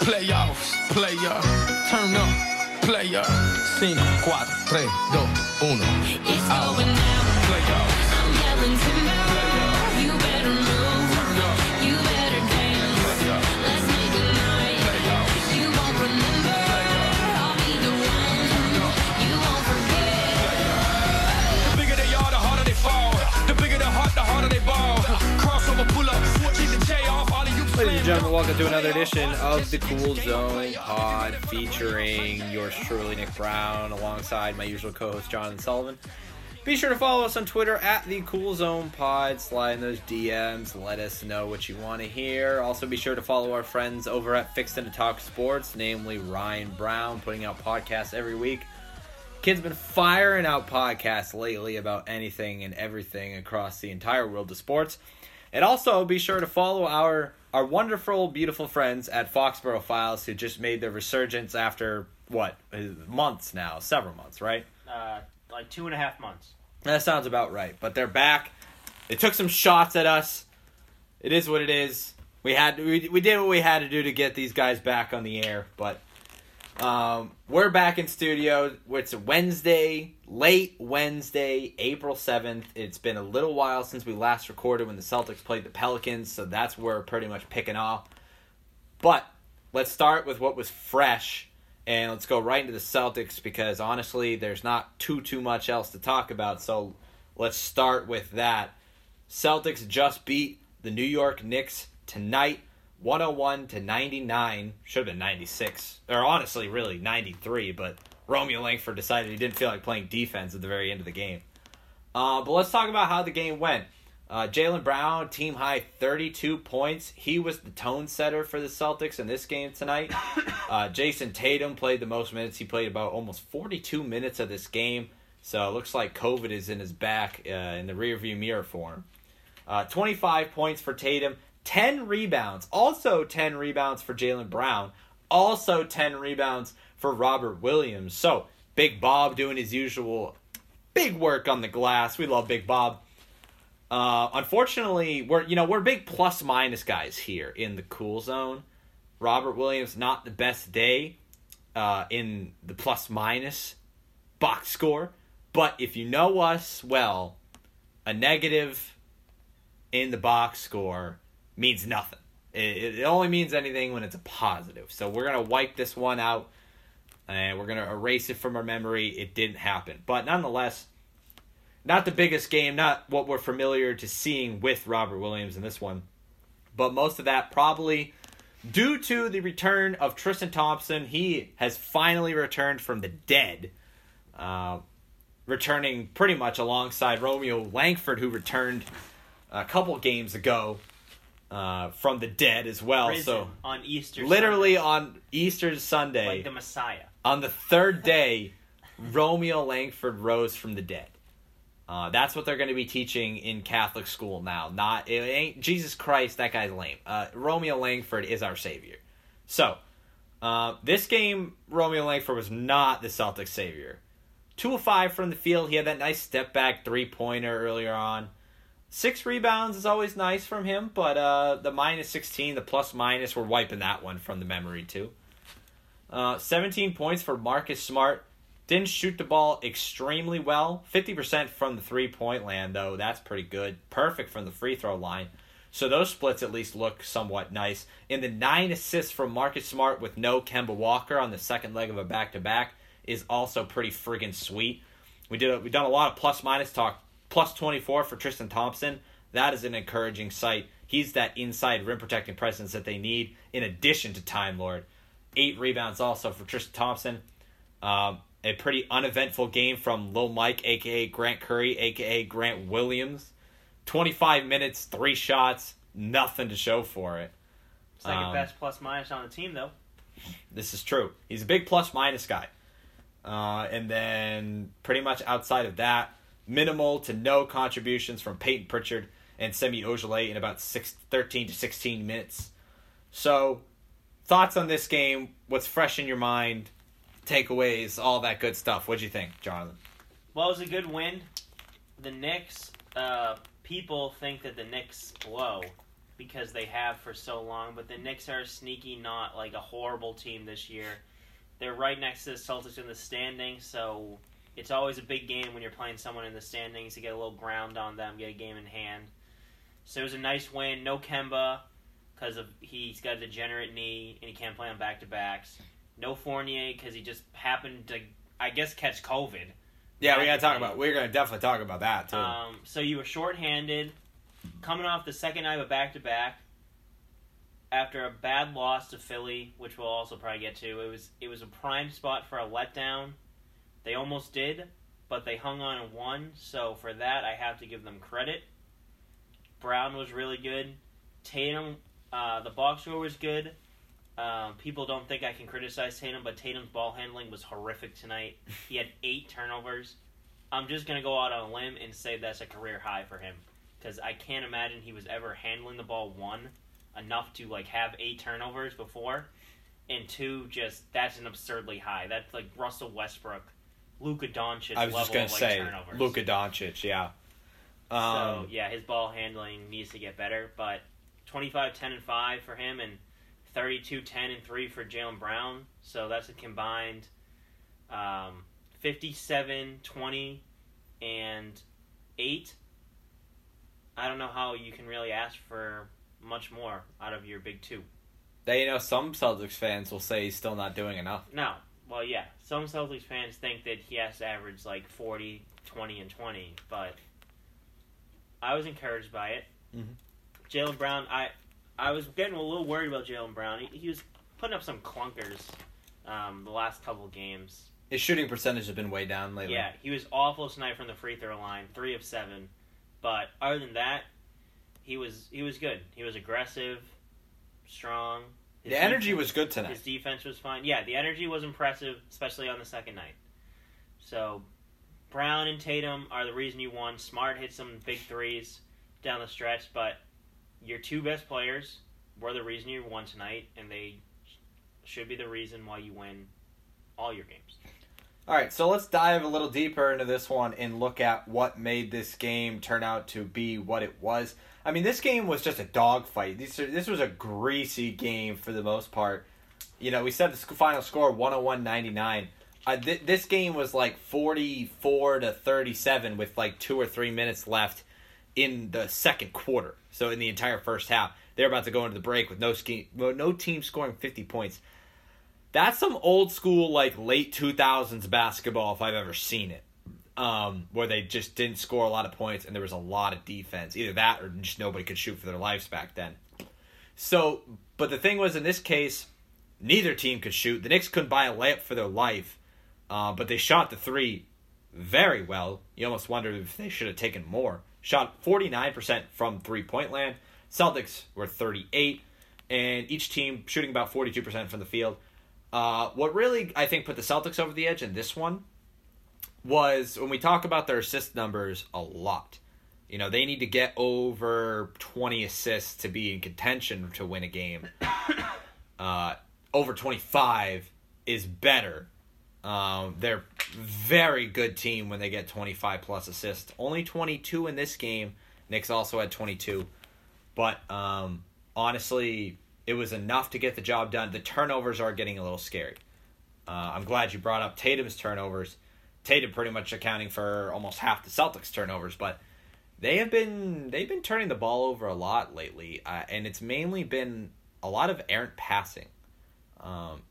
Playoffs, player, turn up, player. 5, 4, 3, 2, 1. It's out. Going down. Playoffs. I'm yelling timber. Playoffs. You better move. Turn up. You better dance. Playoffs. Let's make a night. Playoffs. You won't remember. Playoffs. I'll be the one. Turn up. You won't forget. Playoffs. The bigger they are, the harder they fall. The bigger the heart, the harder they ball. Crossover pull-ups. Take the J off. Ladies and gentlemen, welcome to another edition of the Cool Zone Pod featuring yours truly, Nick Brown, alongside my usual co-host, Jonathan Sullivan. Be sure to follow us on Twitter at the Cool Zone Pod. Slide in those DMs. Let us know what you want to hear. Also, be sure to follow our friends over at Fixed and Talk Sports, namely Ryan Brown, putting out podcasts every week. Kid's been firing out podcasts lately about anything and everything across the entire world of sports. And also, be sure to follow our wonderful, beautiful friends at Foxborough Files, who just made their resurgence after, what, months now? Several months, right? Like 2.5 months. That sounds about right. But they're back. They took some shots at us. It is what it is. We did what we had to do to get these guys back on the air. But we're back in studio. It's Wednesday, late Wednesday, April 7th. It's been a little while since we last recorded when the Celtics played the Pelicans, so that's where we're pretty much picking off. But let's start with what was fresh, and let's go right into the Celtics because, honestly, there's not too much else to talk about, so let's start with that. Celtics just beat the New York Knicks tonight. 101-99, should have been 96, or honestly, really 93, but Romeo Langford decided he didn't feel like playing defense at the very end of the game. But let's talk about how the game went. Jaylen Brown, team high 32 points. He was the tone setter for the Celtics in this game tonight. Jason Tatum played the most minutes. He played about almost 42 minutes of this game, so it looks like COVID is in his back in the rearview mirror for him. 25 points for Tatum. 10 rebounds. Also 10 rebounds for Jaylen Brown. Also 10 rebounds for Robert Williams. So, Big Bob doing his usual big work on the glass. We love Big Bob. Unfortunately, we're big plus-minus guys here in the Cool Zone. Robert Williams, not the best day in the plus-minus box score. But if you know us well, a negative in the box score means nothing. It only means anything when it's a positive. So we're going to wipe this one out, and we're going to erase it from our memory. It didn't happen. But nonetheless, not the biggest game, not what we're familiar to seeing with Robert Williams in this one. But most of that probably due to the return of Tristan Thompson. He has finally returned from the dead, returning pretty much alongside Romeo Langford, who returned a couple games ago. From the dead as well. Risen so on Easter literally Sunday. On Easter Sunday, like the Messiah, on the third day, Romeo Langford rose from the dead. That's what they're going to be teaching in Catholic school now. Not it ain't Jesus Christ. That guy's lame. Romeo Langford is our savior. So this game, Romeo Langford was not the Celtics' savior. 2 of 5 from the field. He had that nice step back 3-pointer earlier on. 6 rebounds is always nice from him, but the minus 16, the plus minus, we're wiping that one from the memory too. 17 points for Marcus Smart. Didn't shoot the ball extremely well. 50% from the 3-point land, though. That's pretty good. Perfect from the free throw line. So those splits at least look somewhat nice. And the 9 assists from Marcus Smart with no Kemba Walker on the second leg of a back-to-back is also pretty friggin' sweet. We've done a lot of plus-minus talk. Plus 24 for Tristan Thompson. That is an encouraging sight. He's that inside rim-protecting presence that they need in addition to Time Lord. 8 rebounds also for Tristan Thompson. A pretty uneventful game from Lil Mike, a.k.a. Grant Curry, a.k.a. Grant Williams. 25 minutes, 3 shots, nothing to show for it. Second best plus-minus on the team, though. This is true. He's a big plus-minus guy. And then pretty much outside of that, minimal to no contributions from Peyton Pritchard and Semi Ojeleye in about 13 to 16 minutes. So, thoughts on this game? What's fresh in your mind? Takeaways, all that good stuff. What'd you think, Jonathan? Well, it was a good win. The Knicks, people think that the Knicks blow, because they have for so long, but the Knicks are sneaky, not like a horrible team this year. They're right next to the Celtics in the standings, so it's always a big game when you're playing someone in the standings to get a little ground on them, get a game in hand. So it was a nice win. No Kemba because he's got a degenerate knee and he can't play on back-to-backs. No Fournier because he just happened to, I guess, catch COVID. Yeah, we're going to definitely talk about that, too. So you were shorthanded, coming off the second night of a back-to-back after a bad loss to Philly, which we'll also probably get to. It was a prime spot for a letdown. They almost did, but they hung on and won, so for that I have to give them credit. Brown was really good. Tatum, the box score was good. People don't think I can criticize Tatum, but Tatum's ball handling was horrific tonight. He had 8 turnovers. I'm just going to go out on a limb and say that's a career high for him, because I can't imagine he was ever handling the ball, one, enough to like have 8 turnovers before, and two, just that's an absurdly high. That's like Russell Westbrook, Luka Doncic level of turnovers. I was just going to say, Luka Doncic, yeah. So, yeah, his ball handling needs to get better, but 25, 10, and 5 for him, and 32, 10, and 3 for Jaylen Brown. So that's a combined 57, 20, and 8. I don't know how you can really ask for much more out of your big two. They, some Celtics fans will say he's still not doing enough. No. Well, yeah. Some Celtics fans think that he has to average like 40, 20, and 20, but I was encouraged by it. Mm-hmm. Jaylen Brown, I was getting a little worried about Jaylen Brown. He was putting up some clunkers the last couple games. His shooting percentage has been way down lately. Yeah, he was awful tonight from the free throw line, 3 of 7. But other than that, he was good. He was aggressive, strong. His the energy was good tonight. His defense was fine. Yeah, the energy was impressive, especially on the second night. So Brown and Tatum are the reason you won. Smart hit some big threes down the stretch, but your two best players were the reason you won tonight, and they should be the reason why you win all your games. All right, so let's dive a little deeper into this one and look at what made this game turn out to be what it was. I mean, this game was just a dogfight. This was a greasy game for the most part. We said the final score, 101-99. This game was like 44-37 with like 2 or 3 minutes left in the second quarter. So in the entire first half, they're about to go into the break with no team scoring 50 points. That's some old school, like late 2000s basketball if I've ever seen it, where they just didn't score a lot of points and there was a lot of defense. Either that or just nobody could shoot for their lives back then. So, but the thing was, in this case, neither team could shoot. The Knicks couldn't buy a layup for their life, but they shot the three very well. You almost wondered if they should have taken more. Shot 49% from three-point land. Celtics were 38%, and each team shooting about 42% from the field. What really, I think, put the Celtics over the edge in this one was when we talk about their assist numbers a lot. They need to get over 20 assists to be in contention to win a game. Over 25 is better. They're very good team when they get 25-plus assists. Only 22 in this game. Knicks also had 22. But honestly, it was enough to get the job done. The turnovers are getting a little scary. I'm glad you brought up Tatum's turnovers. Tatum pretty much accounting for almost half the Celtics' turnovers, but they've been turning the ball over a lot lately, and it's mainly been a lot of errant passing.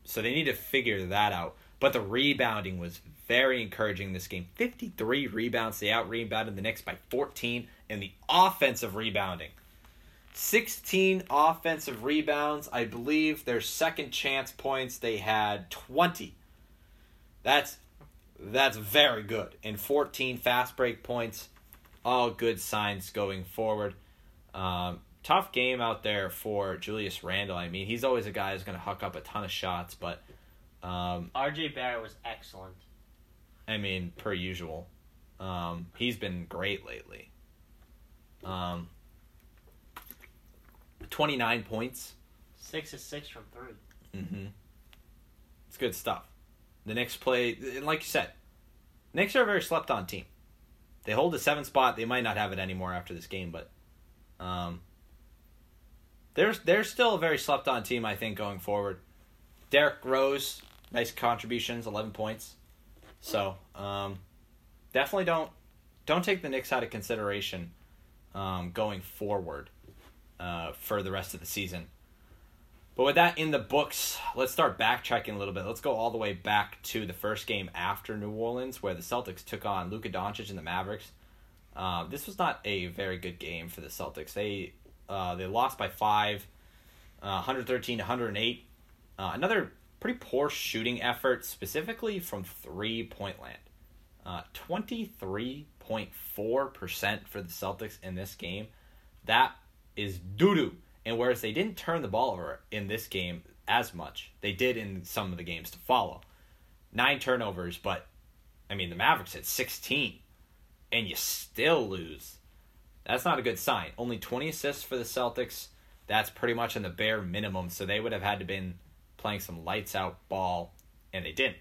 So they need to figure that out. But the rebounding was very encouraging this game. 53 rebounds. They out-rebounded the Knicks by 14. And the offensive rebounding, 16 offensive rebounds. I believe their second chance points, they had 20. That's very good. And 14 fast break points. All good signs going forward. Tough game out there for Julius Randle. I mean, he's always a guy who's going to huck up a ton of shots, but RJ Barrett was excellent. I mean, per usual. He's been great lately. 29 points. 6 of 6 from 3. Mm-hmm. It's good stuff. The Knicks play, and like you said, Knicks are a very slept-on team. They hold the 7th spot. They might not have it anymore after this game, but They're still a very slept-on team, I think, going forward. Derrick Rose, nice contributions, 11 points. So, definitely don't take the Knicks out of consideration going forward for the rest of the season. But with that in the books, let's start backtracking a little bit. Let's go all the way back to the first game after New Orleans, where the Celtics took on Luka Doncic and the Mavericks. This was not a very good game for the Celtics. They lost by 5, 113-108. Another pretty poor shooting effort, specifically from three-point land. 23.4% for the Celtics in this game. That is doo-doo. And whereas they didn't turn the ball over in this game as much, they did in some of the games to follow. 9 turnovers, but, I mean, the Mavericks had 16. And you still lose. That's not a good sign. Only 20 assists for the Celtics. That's pretty much in the bare minimum. So they would have had to been playing some lights-out ball, and they didn't.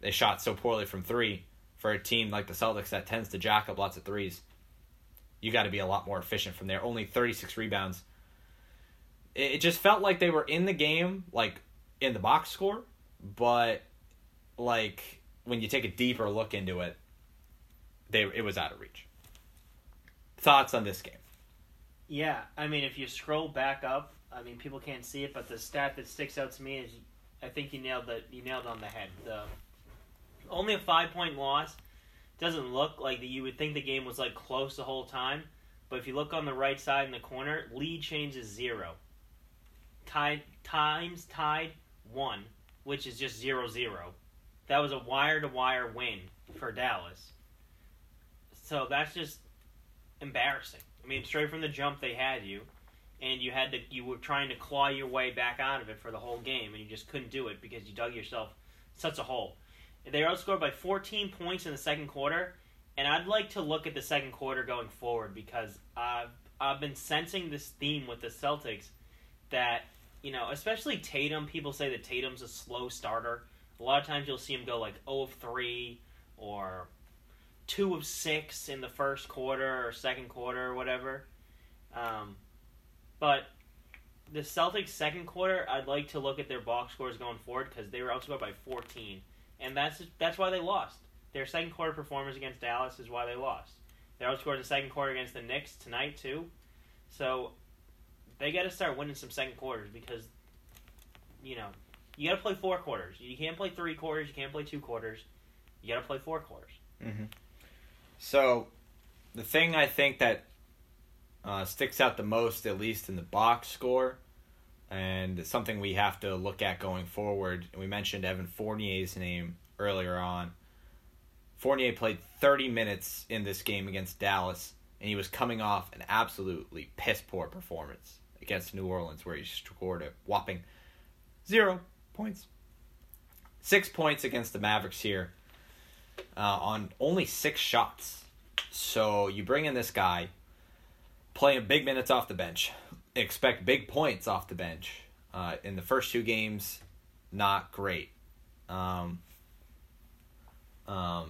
They shot so poorly from 3 for a team like the Celtics that tends to jack up lots of threes. You got to be a lot more efficient from there. Only 36 rebounds. It just felt like they were in the game, like, in the box score, but, like, when you take a deeper look into it, it was out of reach. Thoughts on this game? Yeah, I mean, if you scroll back up, I mean, people can't see it, but the stat that sticks out to me is, I think you nailed it on the head. Only a 5-point loss. Doesn't look like that. You would think the game was, like, close the whole time, but if you look on the right side in the corner, lead change is 0. Tied 1, which is just 0-0. That was a wire-to-wire win for Dallas. So that's just embarrassing. I mean, straight from the jump, they had you, and you were trying to claw your way back out of it for the whole game, and you just couldn't do it because you dug yourself such a hole. They outscored by 14 points in the second quarter, and I'd like to look at the second quarter going forward because I've been sensing this theme with the Celtics that, you know, especially Tatum, people say that Tatum's a slow starter. A lot of times you'll see him go like 0 of 3 or 2 of 6 in the first quarter or second quarter or whatever. But the Celtics' second quarter, I'd like to look at their box scores going forward because they were outscored by 14. And that's why they lost. Their second quarter performance against Dallas is why they lost. They outscored the second quarter against the Knicks tonight, too. So they got to start winning some second quarters because, you know, you got to play 4 quarters. You can't play 3 quarters. You can't play 2 quarters. You got to play 4 quarters. Mm-hmm. So the thing I think that sticks out the most, at least in the box score, and it's something we have to look at going forward, and we mentioned Evan Fournier's name earlier on. Fournier played 30 minutes in this game against Dallas, and he was coming off an absolutely piss-poor performance against New Orleans, where he scored a whopping 0 points. 6 points against the Mavericks here on only 6 shots. So you bring in this guy, playing big minutes off the bench, expect big points off the bench. In the first 2 games, not great. So,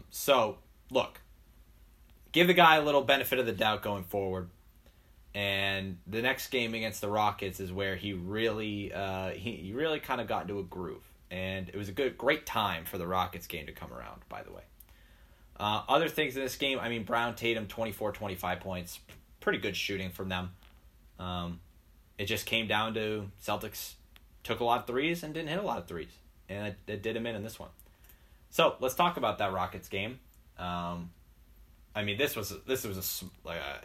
look, give the guy a little benefit of the doubt going forward. And the next game against the Rockets is where he really kind of got into a groove, and it was a great time for the Rockets game to come around. By the way, other things in this game, I mean, Brown, Tatum, 24, 25 points, pretty good shooting from them. It just came down to Celtics took a lot of threes and didn't hit a lot of threes, and it did them in this one. So let's talk about that Rockets game. I mean, this was a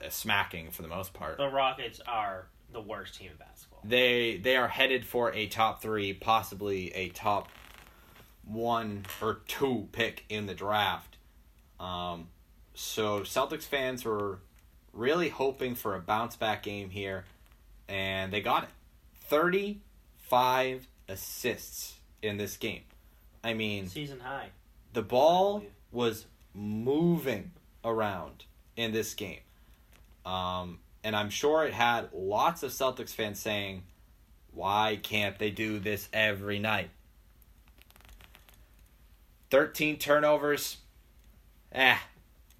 smacking for the most part. The Rockets are the worst team in basketball. They are headed for a top 3, possibly a top 1 or 2 pick in the draft. So Celtics fans were really hoping for a bounce-back game here, and they got it. 35 assists in this game. I mean, season high. The ball was moving around in this game. And I'm sure it had lots of Celtics fans saying, why can't they do this every night? 13 turnovers.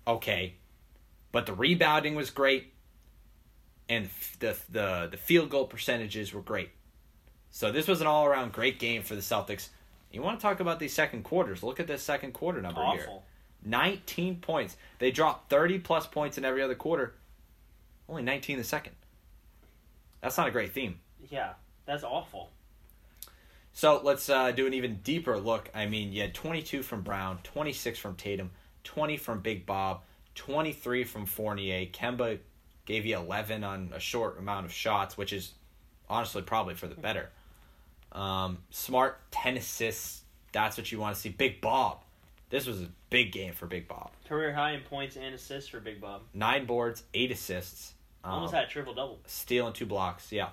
Okay. But the rebounding was great. and the field goal percentages were great. So this was an all-around great game for the Celtics. You want to talk about these second quarters. Look at this second quarter number here. 19 points. They dropped 30-plus points in every other quarter. Only 19 in the second. That's not a great theme. Yeah, that's awful. So let's do an even deeper look. I mean, you had 22 from Brown, 26 from Tatum, 20 from Big Bob, 23 from Fournier. Kemba gave you 11 on a short amount of shots, which is honestly probably for the better. Smart, 10 assists. That's what you want to see. Big Bob. This was a big game for Big Bob. Career high in points and assists for Big Bob. 9 boards, 8 assists. Almost had a triple-double. Steal and 2 blocks, yeah.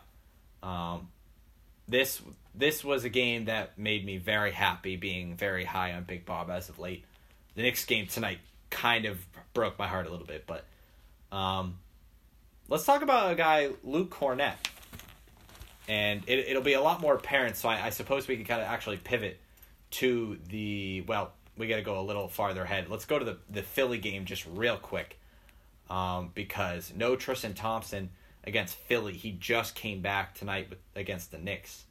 This was a game that made me very happy, being very high on Big Bob as of late. The Knicks game tonight kind of broke my heart a little bit, but let's talk about a guy, Luke Kornet. And it'll be a lot more apparent, so I suppose we can kind of actually pivot to we got to go a little farther ahead. Let's go to the Philly game just real quick because no Tristan Thompson against Philly. He just came back tonight against the Knicks.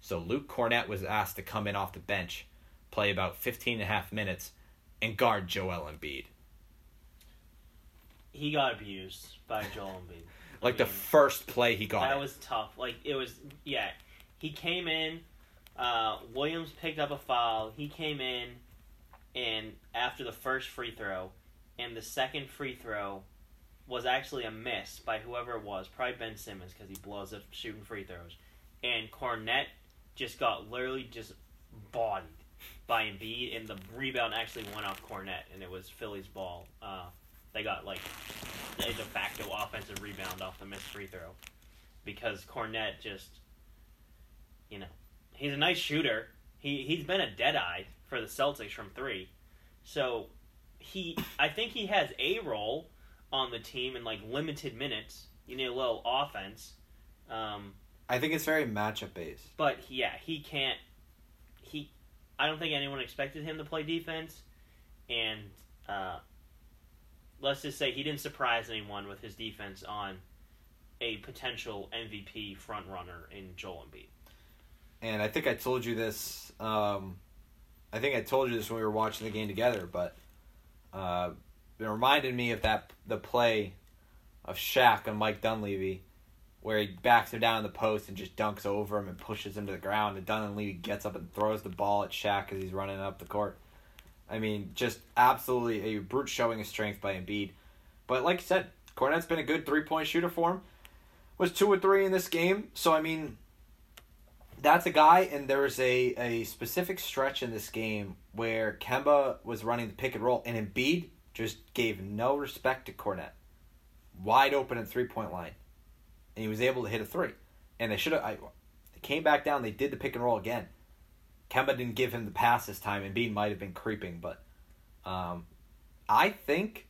So Luke Kornet was asked to come in off the bench, play about 15 and a half minutes, and guard Joel Embiid. He got abused by Joel Embiid. The first play he got. That was tough. He came in. Williams picked up a foul. He came in. And after the first free throw, and the second free throw was actually a miss by whoever it was, probably Ben Simmons, because he blows up shooting free throws. And Kornet just got literally just bodied by Embiid, and the rebound actually went off Kornet, and it was Philly's ball. They got a de facto offensive rebound off the missed free throw because Kornet just, he's a nice shooter. He's been a deadeye for the Celtics from 3. So I think he has a role on the team in limited minutes. You need a little offense. I think it's very matchup based. But yeah, I don't think anyone expected him to play defense, and let's just say he didn't surprise anyone with his defense on a potential MVP front runner in Joel Embiid. And I think I told you this. When we were watching the game together, but it reminded me of the play of Shaq and Mike Dunleavy, where he backs him down in the post and just dunks over him and pushes him to the ground, and Dunleavy gets up and throws the ball at Shaq as he's running up the court. I mean, just absolutely a brute showing of strength by Embiid. But like I said, Kornet's been a good three-point shooter for him. Was 2 of 3 in this game, so I mean... That's a guy, and there was a specific stretch in this game where Kemba was running the pick and roll, and Embiid just gave no respect to Kornet. Wide open at the three-point line, and he was able to hit a three. And they came back down, they did the pick and roll again. Kemba didn't give him the pass this time. Embiid might have been creeping, but I think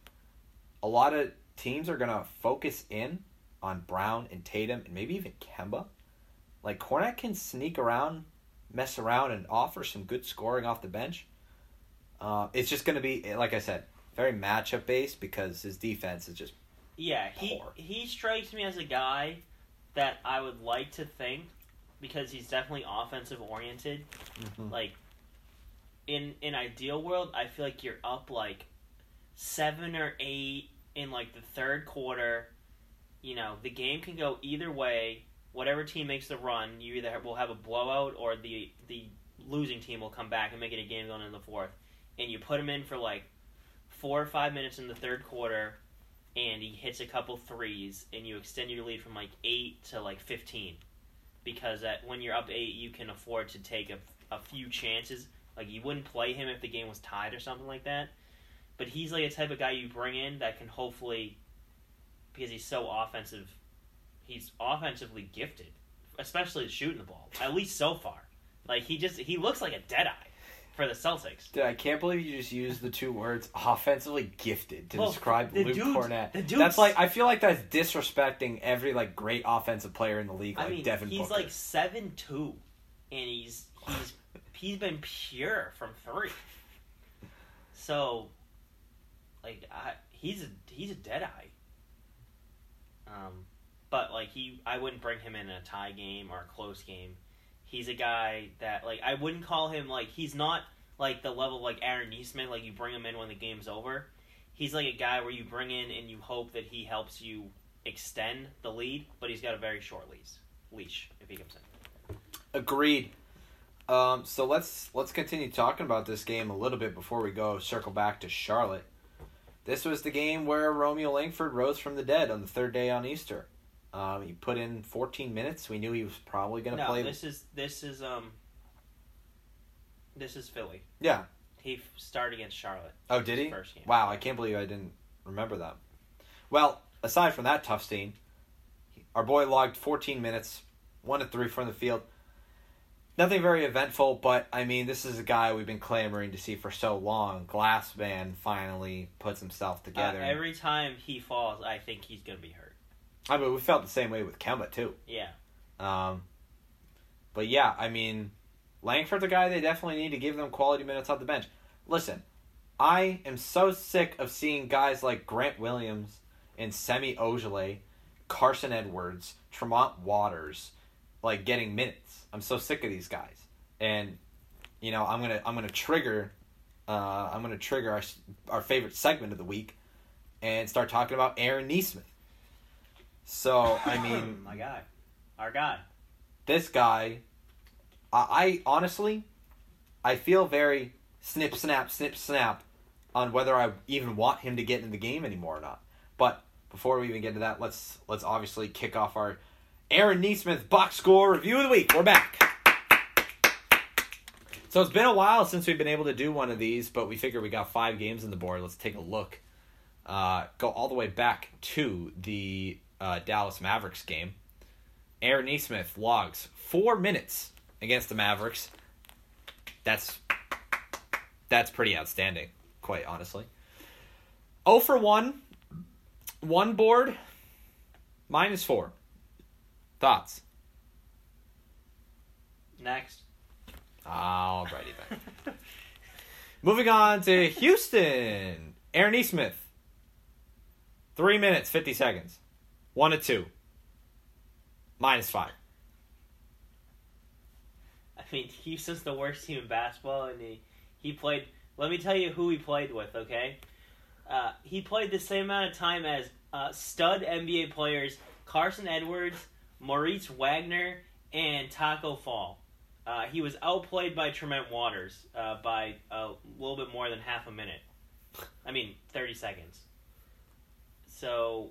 a lot of teams are going to focus in on Brown and Tatum and maybe even Kemba. Kornet can sneak around, mess around, and offer some good scoring off the bench. It's just going to be, like I said, very matchup-based because his defense is just poor. He strikes me as a guy that I would like to think, because he's definitely offensive-oriented. Mm-hmm. In an ideal world, I feel like you're up, 7 or 8 in, the third quarter. The game can go either way. Whatever team makes the run, you either will have a blowout or the losing team will come back and make it a game going into the fourth. And you put him in for 4 or 5 minutes in the third quarter, and he hits a couple threes, and you extend your lead from 8 to 15. Because when you're up 8, you can afford to take a few chances. You wouldn't play him if the game was tied or something like that. But he's a type of guy you bring in that can hopefully, because he's so offensive. He's offensively gifted, especially shooting the ball, at least so far. He looks like a deadeye for the Celtics. Dude, I can't believe you just used the two words offensively gifted to describe Luke Kornet. That's I feel that's disrespecting every great offensive player in the league, Devin Booker. He's 7'2", and he's been pure from 3. So, he's a deadeye. But, like, I wouldn't bring him in a tie game or a close game. He's a guy that, like, I wouldn't call him, like, he's not, like, the level of, like, Aaron Nesmith, like, you bring him in when the game's over. He's, like, a guy where you bring in and you hope that he helps you extend the lead, but he's got a very short leash if he comes in. Agreed. So let's continue talking about this game a little bit before we go circle back to Charlotte. This was the game where Romeo Langford rose from the dead on the third day on Easter. He put in 14 minutes. We knew he was probably going to play. This is Philly. Yeah. He started against Charlotte. Oh, did he? First game. Wow, I can't believe I didn't remember that. Well, aside from that tough scene, our boy logged 14 minutes, 1-3 from the field. Nothing very eventful, but, I mean, this is a guy we've been clamoring to see for so long. Glass man finally puts himself together. Every time he falls, I think he's going to be hurt. I mean, we felt the same way with Kemba, too. Yeah. But, yeah, I mean, Langford's a guy they definitely need to give them quality minutes off the bench. Listen, I am so sick of seeing guys like Grant Williams and Semi Ojeleye, Carson Edwards, Tremont Waters, like, getting minutes. I'm so sick of these guys, and you know I'm gonna trigger our favorite segment of the week, and start talking about Aaron Nesmith. So I mean, my guy, our guy, this guy, I honestly, I feel very snip snap, on whether I even want him to get in the game anymore or not. But before we even get to that, let's obviously kick off our Aaron Nesmith box score review of the week. We're back. So it's been a while since we've been able to do one of these, but we figured we got 5 games on the board. Let's take a look. Go all the way back to the Dallas Mavericks game. Aaron Nesmith logs 4 minutes against the Mavericks. That's pretty outstanding, quite honestly. 0 for 1. 1 board. -4. Thoughts? Next. Alrighty then. Moving on to Houston. Aaron Nesmith. 3 minutes, 50 seconds. 1-2. -5. I mean, Houston's the worst team in basketball, and he played... Let me tell you who he played with, okay? He played the same amount of time as stud NBA players Carson Edwards, Moritz Wagner, and Taco Fall. He was outplayed by Tremont Waters by a little bit more than half a minute. 30 seconds. So,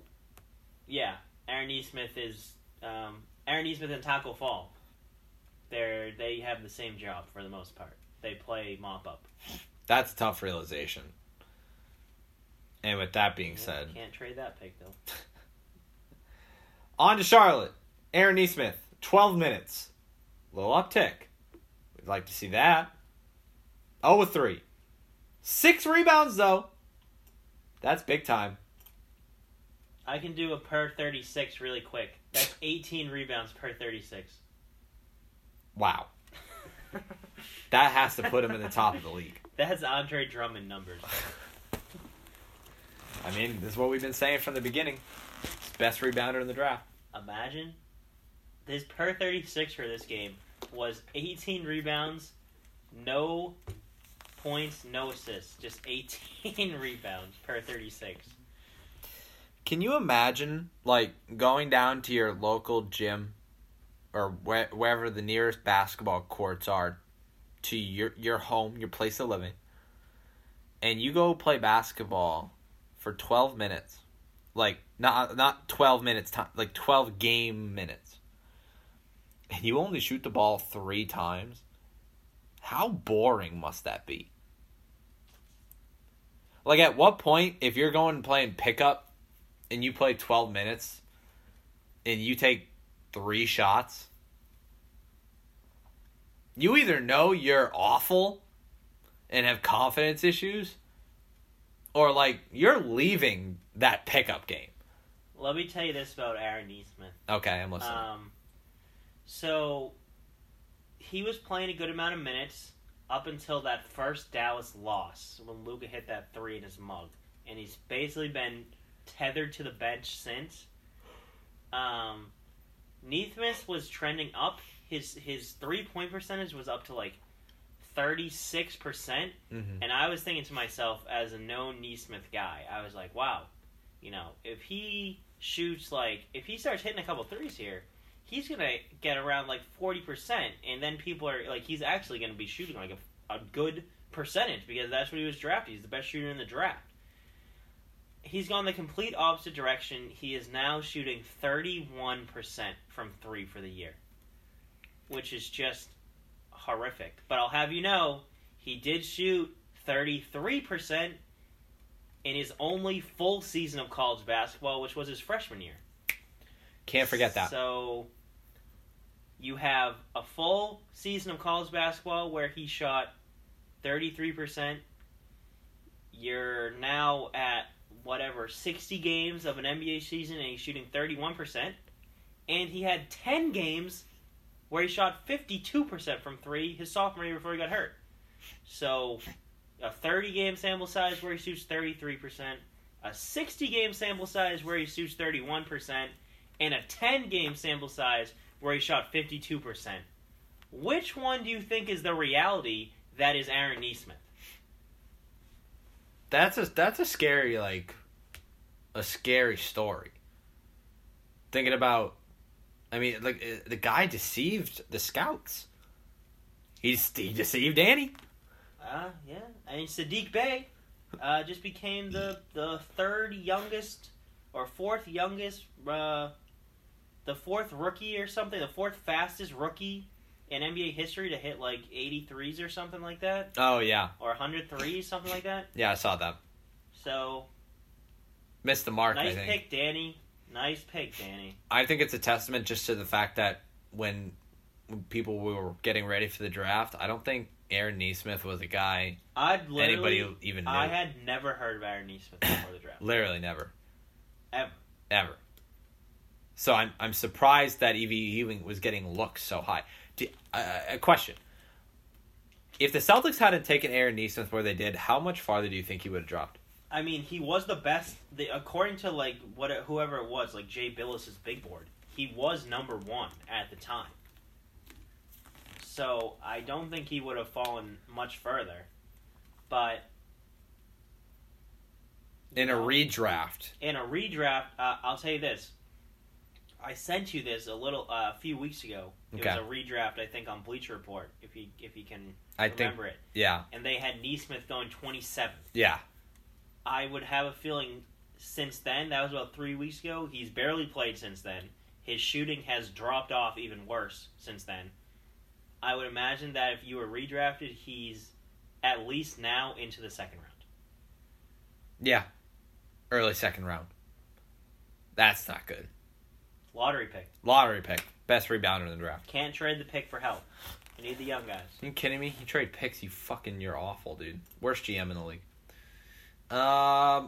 yeah, Aaron Nesmith and Taco Fall. They have the same job for the most part. They play mop-up. That's a tough realization. And with that being said... Can't trade that pick, though. On to Charlotte. Aaron Nesmith, 12 minutes. Little uptick. We'd like to see that. 0-3. 6 rebounds, though. That's big time. I can do a per 36 really quick. That's 18 rebounds per 36. Wow. That has to put him in the top of the league. That's Andre Drummond numbers. I mean, this is what we've been saying from the beginning. Best rebounder in the draft. Imagine. His per 36 for this game was 18 rebounds, no points, no assists. Just 18 rebounds per 36. Can you imagine, like, going down to your local gym or wherever the nearest basketball courts are to your home, your place of living, and you go play basketball for 12 minutes? Like, not 12 minutes, like 12 game minutes. And you only shoot the ball 3 times? How boring must that be? Like, at what point, if you're going and playing pickup, and you play 12 minutes, and you take 3 shots, you either know you're awful and have confidence issues, or, like, you're leaving that pickup game. Let me tell you this about Aaron Nesmith. Okay, I'm listening. So, he was playing a good amount of minutes up until that first Dallas loss when Luka hit that 3 in his mug. And he's basically been tethered to the bench since. Nesmith was trending up. His 3-point percentage was up to like 36%. Mm-hmm. And I was thinking to myself, as a known Nesmith guy, I was like, wow, you know, if he shoots like, if he starts hitting a couple threes here, he's going to get around like 40%. And then people are like, he's actually going to be shooting like a good percentage because that's what he was drafted. He's the best shooter in the draft. He's gone the complete opposite direction. He is now shooting 31% from three for the year, which is just horrific. But I'll have you know, he did shoot 33% in his only full season of college basketball, which was his freshman year. Can't forget that. So you have a full season of college basketball where he shot 33%. You're now at whatever, 60 games of an NBA season, and he's shooting 31%. And he had 10 games where he shot 52% from three his sophomore year before he got hurt. So a 30-game sample size where he shoots 33%, a 60-game sample size where he shoots 31%, and a 10-game sample size where he shot 52%. Which one do you think is the reality that is Aaron Nesmith? That's a scary, like, a scary story. Thinking about, I mean, like, the guy deceived the scouts. He deceived Danny. Yeah. I mean, Sadiq Bey just became the third youngest, or fourth youngest, the fourth rookie or something, the fourth fastest rookie in NBA history to hit like 83s or something like that. Oh, yeah. Or 103s, something like that. Yeah, I saw that. So. Missed the mark, I think. Nice pick, Danny. Nice pick, Danny. I think it's a testament just to the fact that when people were getting ready for the draft, I don't think Aaron Nesmith was a guy anybody even knew. I had never heard of Aaron Nesmith before the draft. Literally never. Ever. So I'm surprised that Evie Ewing was getting looks so high. A question. If the Celtics hadn't taken Aaron Nesmith where they did, how much farther do you think he would have dropped? I mean, he was the best, according to like whoever it was, like Jay Billis's big board, he was number one at the time. So I don't think he would have fallen much further. But In a redraft, I'll tell you this. I sent you this a few weeks ago. It was a redraft, I think, on Bleacher Report, if you can remember it. Yeah. And they had Nesmith going 27th. Yeah. I would have a feeling since then, that was about 3 weeks ago, he's barely played since then. His shooting has dropped off even worse since then. I would imagine that if you were redrafted, he's at least now into the second round. Yeah. Early second round. That's not good. Lottery pick. Best rebounder in the draft. Can't trade the pick for help. You need the young guys. Are you kidding me? You trade picks, you're awful, dude. Worst GM in the league.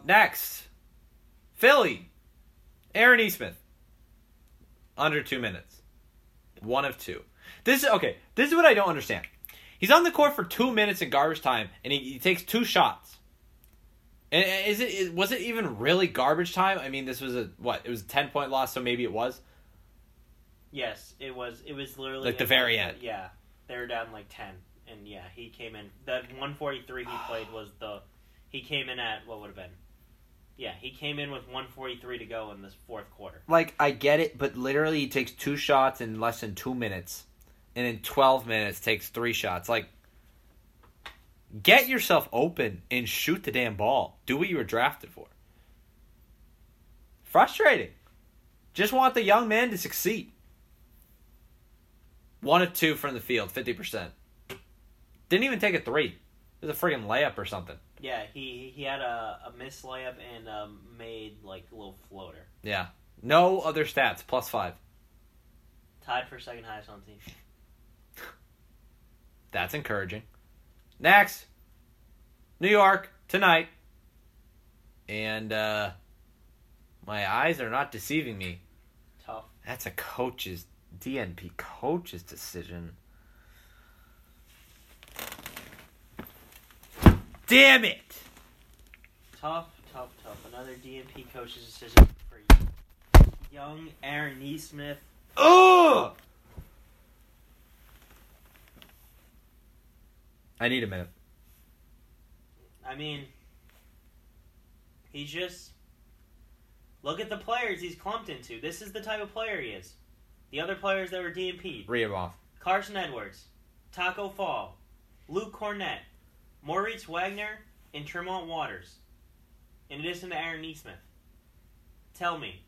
Next. Philly. Aaron Nesmith. Under 2 minutes. One of two. This is what I don't understand. He's on the court for 2 minutes in garbage time, and he takes two shots. And was it even really garbage time? I mean, this was it was a 10-point loss, so maybe it was. Yes, it was. It was literally like the very end. Yeah, they were down like 10, and yeah, he came in. That 143 he played was he came in at what would have been. Yeah, he came in with 1:43 to go in this fourth quarter. Like, I get it, but literally he takes two shots in less than 2 minutes, and in 12 minutes takes three shots. Like, get yourself open and shoot the damn ball. Do what you were drafted for. Frustrating. Just want the young man to succeed. 1 of 2 from the field, 50%. Didn't even take a three. It was a friggin' layup or something. Yeah, he had a missed layup and made like a little floater. Yeah. No other stats, +5. Tied for second highest on the team. That's encouraging. Next, New York, tonight. And my eyes are not deceiving me. Tough. That's a DNP coach's decision. Damn it! Tough. Another DNP coach's decision for you. Young, Aaron Nesmith. Oh! I need a minute. I mean, he's just... Look at the players he's clumped into. This is the type of player he is. The other players that were DNP'd. Read them off. Carson Edwards, Taco Fall, Luke Kornet, Moritz Wagner, and Tremont Waters. In addition to Aaron Nesmith. Tell me,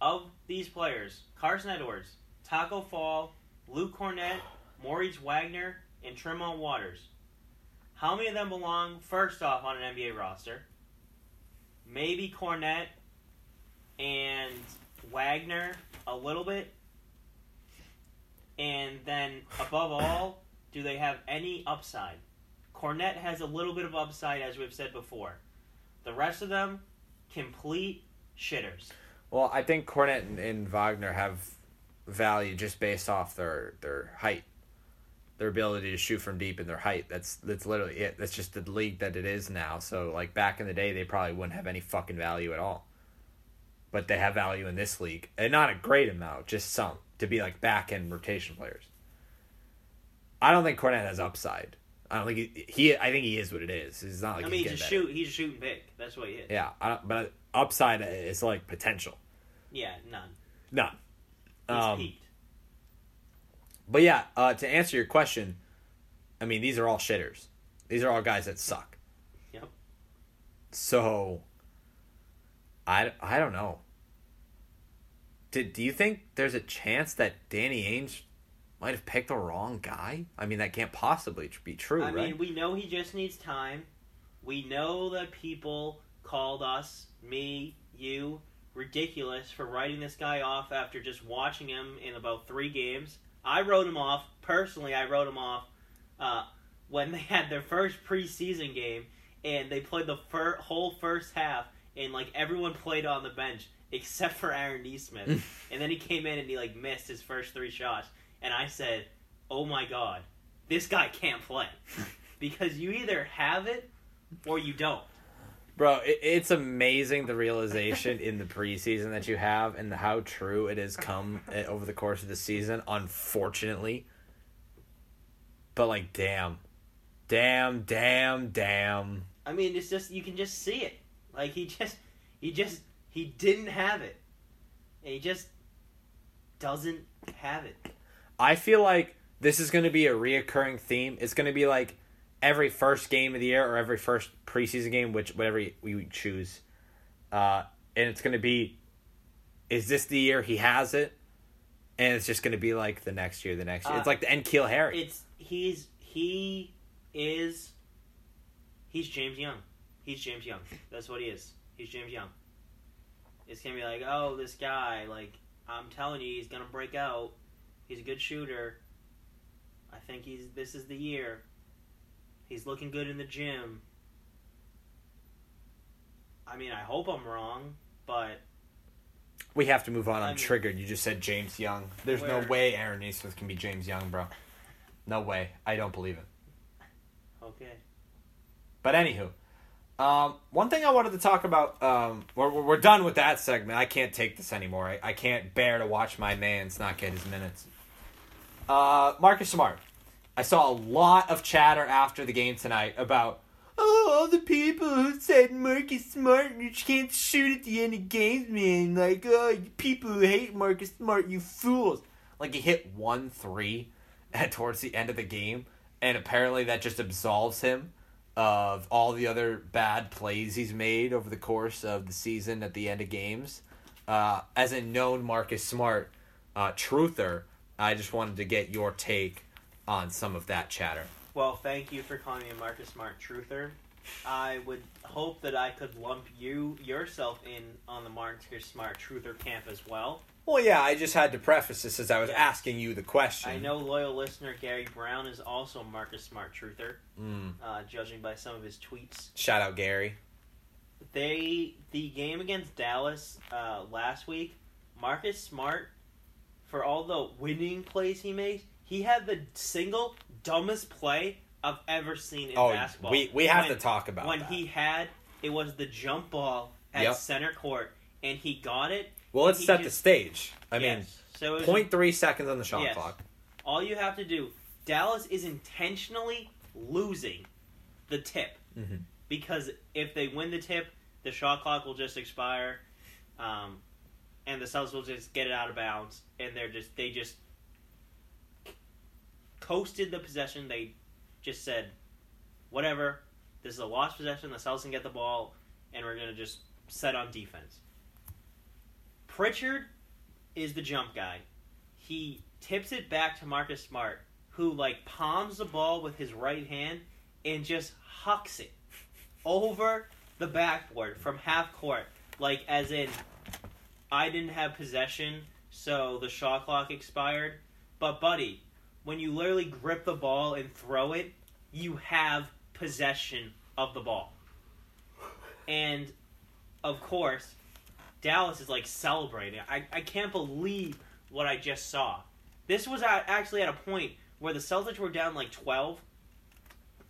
of these players, Carson Edwards, Taco Fall, Luke Kornet, Moritz Wagner, and Tremont Waters, how many of them belong, first off, on an NBA roster? Maybe Kornet and Wagner a little bit. And then, above all, do they have any upside? Kornet has a little bit of upside, as we've said before. The rest of them, complete shitters. Well, I think Kornet and Wagner have value just based off their height. Their ability to shoot from deep and their height. That's literally it. That's just the league that it is now. So, like, back in the day, they probably wouldn't have any fucking value at all. But they have value in this league. And not a great amount, just some. To be, like, back-end rotation players. I don't think Kornet has upside. I don't think I think he is what it is. It's not like I mean, he's shooting big. That's what he is. Yeah, but upside is, like, potential. Yeah, none. He's peaked. But yeah, to answer your question, I mean, these are all shitters. These are all guys that suck. Yep. So, I don't know. Do you think there's a chance that Danny Ainge might have picked the wrong guy? I mean, that can't possibly be true, right? I mean, we know he just needs time. We know that people called us, me, you, ridiculous for writing this guy off after just watching him in about 3 games. I wrote him off. Personally, I wrote him off when they had their first preseason game, and they played the whole first half, and, like, everyone played on the bench except for Aaron Nesmith. And then he came in and he, like, missed his first 3 shots. And I said, oh, my God, this guy can't play. Because you either have it or you don't. Bro, it's amazing the realization in the preseason that you have and how true it has come over the course of the season, unfortunately. But, like, damn. I mean, it's just, you can just see it. Like, he didn't have it. And he just doesn't have it. I feel like this is going to be a reoccurring theme. It's going to be like, every first game of the year or every first preseason game, whatever we choose. And it's going to be, is this the year he has it? And it's just going to be like the next year, It's like the end Keel Harry. He's James Young. He's James Young. That's what he is. He's James Young. It's going to be like, oh, this guy, like, I'm telling you, he's going to break out. He's a good shooter. I think this is the year. He's looking good in the gym. I mean, I hope I'm wrong, but... We have to move on. I'm triggered. You just said James Young. There's no way Aaron Nesmith can be James Young, bro. No way. I don't believe it. Okay. But anywho, one thing I wanted to talk about... we're done with that segment. I can't take this anymore. I can't bear to watch my man's not get his minutes. Marcus Smart. I saw a lot of chatter after the game tonight about, all the people who said Marcus Smart, you can't shoot at the end of games, man. Like, people who hate Marcus Smart, you fools. Like, he hit 1-3 towards the end of the game, and apparently that just absolves him of all the other bad plays he's made over the course of the season at the end of games. As a known Marcus Smart truther, I just wanted to get your take on some of that chatter. Well, thank you for calling me a Marcus Smart truther. I would hope that I could lump yourself in on the Marcus Smart truther camp as well. Well, yeah, I just had to preface this as I was asking you the question. I know loyal listener Gary Brown is also a Marcus Smart truther, judging by some of his tweets. Shout out, Gary. The game against Dallas last week, Marcus Smart, for all the winning plays he made, he had the single dumbest play I've ever seen in basketball. We have to talk about that. When he had, it was the jump ball at center court, and he got it, Well, let's set the stage. I mean, so 0.3 seconds on the shot clock. All you have to do, Dallas is intentionally losing the tip. Mm-hmm. Because if they win the tip, the shot clock will just expire, and the Suns will just get it out of bounds, and they just coasted the possession. They just said, whatever, this is a lost possession, the Suns can get the ball, and we're going to just set on defense. Pritchard is the jump guy. He tips it back to Marcus Smart, who, palms the ball with his right hand and just hucks it over the backboard from half court. As in, I didn't have possession, so the shot clock expired. But, buddy, when you literally grip the ball and throw it, you have possession of the ball. And, of course, Dallas is, celebrating. I can't believe what I just saw. This was actually at a point where the Celtics were down, 12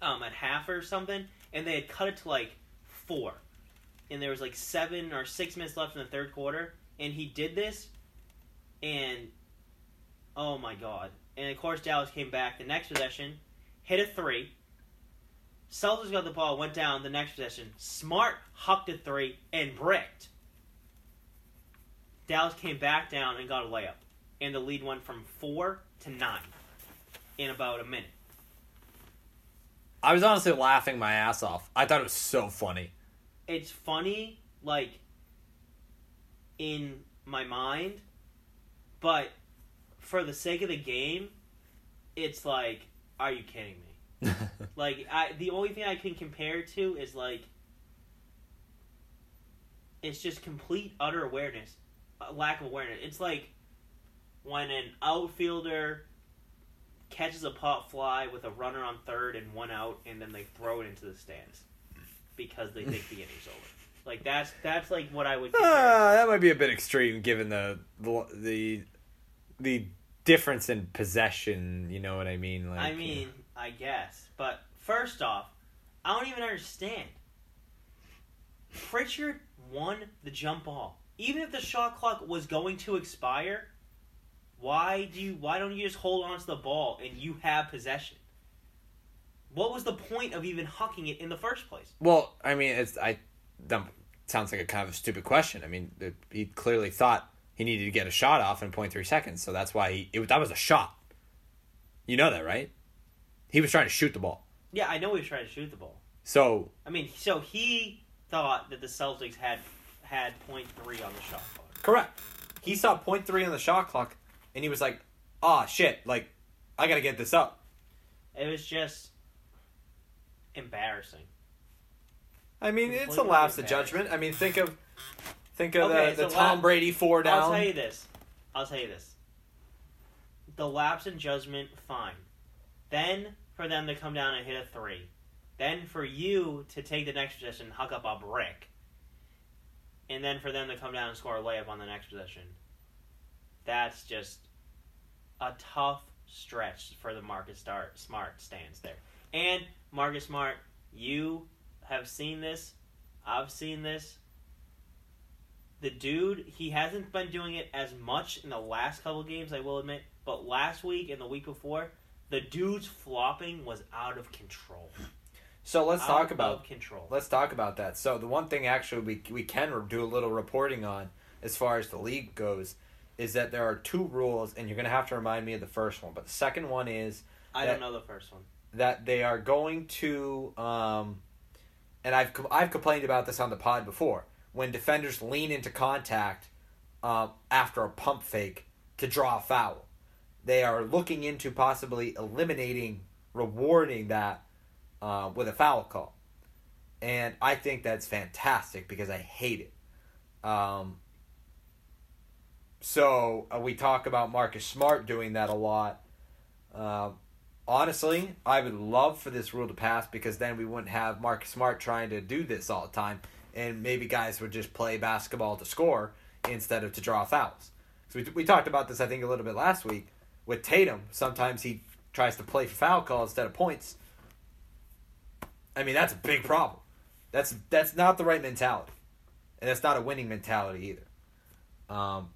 at half or something, and they had cut it to, 4. And there was, 7 or 6 minutes left in the third quarter, and he did this, and oh, my God. And, of course, Dallas came back the next possession, hit a 3. Celtics got the ball, went down the next possession. Smart hucked a 3 and bricked. Dallas came back down and got a layup. And the lead went from 4 to 9 in about a minute. I was honestly laughing my ass off. I thought it was so funny. It's funny, in my mind, but for the sake of the game, it's are you kidding me? The only thing I can compare it to is, it's just complete, utter awareness. Lack of awareness. It's when an outfielder catches a pop fly with a runner on third and one out, and then they throw it into the stands because they think the inning's over. That's what I would. That might be a bit extreme given the difference in possession. You know what I mean? I guess. But first off, I don't even understand. Pritchard won the jump ball, even if the shot clock was going to expire. Why don't you just hold on to the ball and you have possession? What was the point of even hucking it in the first place? Well, I mean, that sounds like a kind of a stupid question. I mean, he clearly thought he needed to get a shot off in 0.3 seconds, so that's why that was a shot. You know that, right? He was trying to shoot the ball. Yeah, I know he was trying to shoot the ball. So so he thought that the Celtics had 0.3 on the shot clock. Correct. He saw 0.3 on the shot clock. And he was like, "Ah, shit, I gotta get this up." It was just embarrassing. I mean, completely, it's a lapse of judgment. I mean, think of the Tom Brady 4-down. I'll tell you this. The lapse in judgment, fine. Then for them to come down and hit a 3. Then for you to take the next possession and huck up a brick. And then for them to come down and score a layup on the next possession. That's just a tough stretch for the Marcus Smart stands there. And Marcus Smart, you have seen this. I've seen this. The dude, he hasn't been doing it as much in the last couple games, I will admit. But last week and the week before, the dude's flopping was out of control. So let's talk about that. So the one thing actually we can do a little reporting on as far as the league goes is that there are two rules, and you're going to have to remind me of the first one. But the second one is... I don't know the first one. That they are going to... and I've complained about this on the pod before. When defenders lean into contact after a pump fake to draw a foul, they are looking into possibly eliminating, rewarding that with a foul call. And I think that's fantastic because I hate it. So we talk about Marcus Smart doing that a lot. Honestly, I would love for this rule to pass because then we wouldn't have Marcus Smart trying to do this all the time, and maybe guys would just play basketball to score instead of to draw fouls. So we talked about this, I think, a little bit last week with Tatum. Sometimes he tries to play for foul calls instead of points. I mean, that's a big problem. That's not the right mentality, and that's not a winning mentality either. But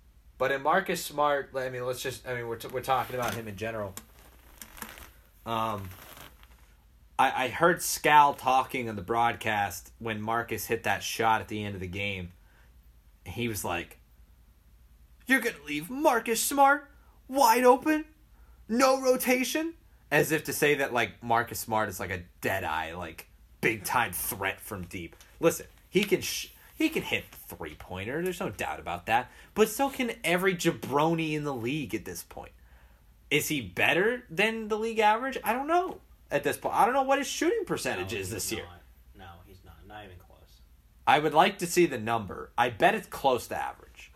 in Marcus Smart, I mean, let's just, I mean, we're talking about him in general. I heard Scal talking on the broadcast when Marcus hit that shot at the end of the game. He was like, "You're going to leave Marcus Smart wide open? No rotation?" As if to say that, like, Marcus Smart is like a dead-eye, like, big-time threat from deep. Listen, he can hit the three-pointer. There's no doubt about that. But so can every jabroni in the league at this point. Is he better than the league average? I don't know at this point. I don't know what his shooting percentage is this year. No, he's not. Not even close. I would like to see the number. I bet it's close to average.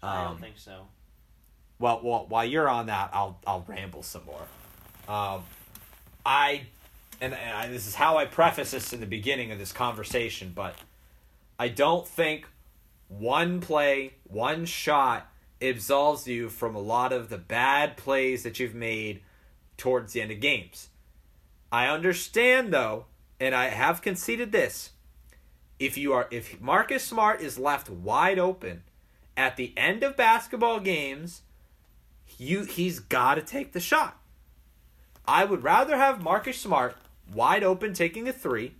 I don't think so. Well, while you're on that, I'll ramble some more. I this is how I preface this in the beginning of this conversation, but I don't think one play, one shot absolves you from a lot of the bad plays that you've made towards the end of games. I understand, though, and I have conceded this, if Marcus Smart is left wide open at the end of basketball games, he's got to take the shot. I would rather have Marcus Smart wide open taking a three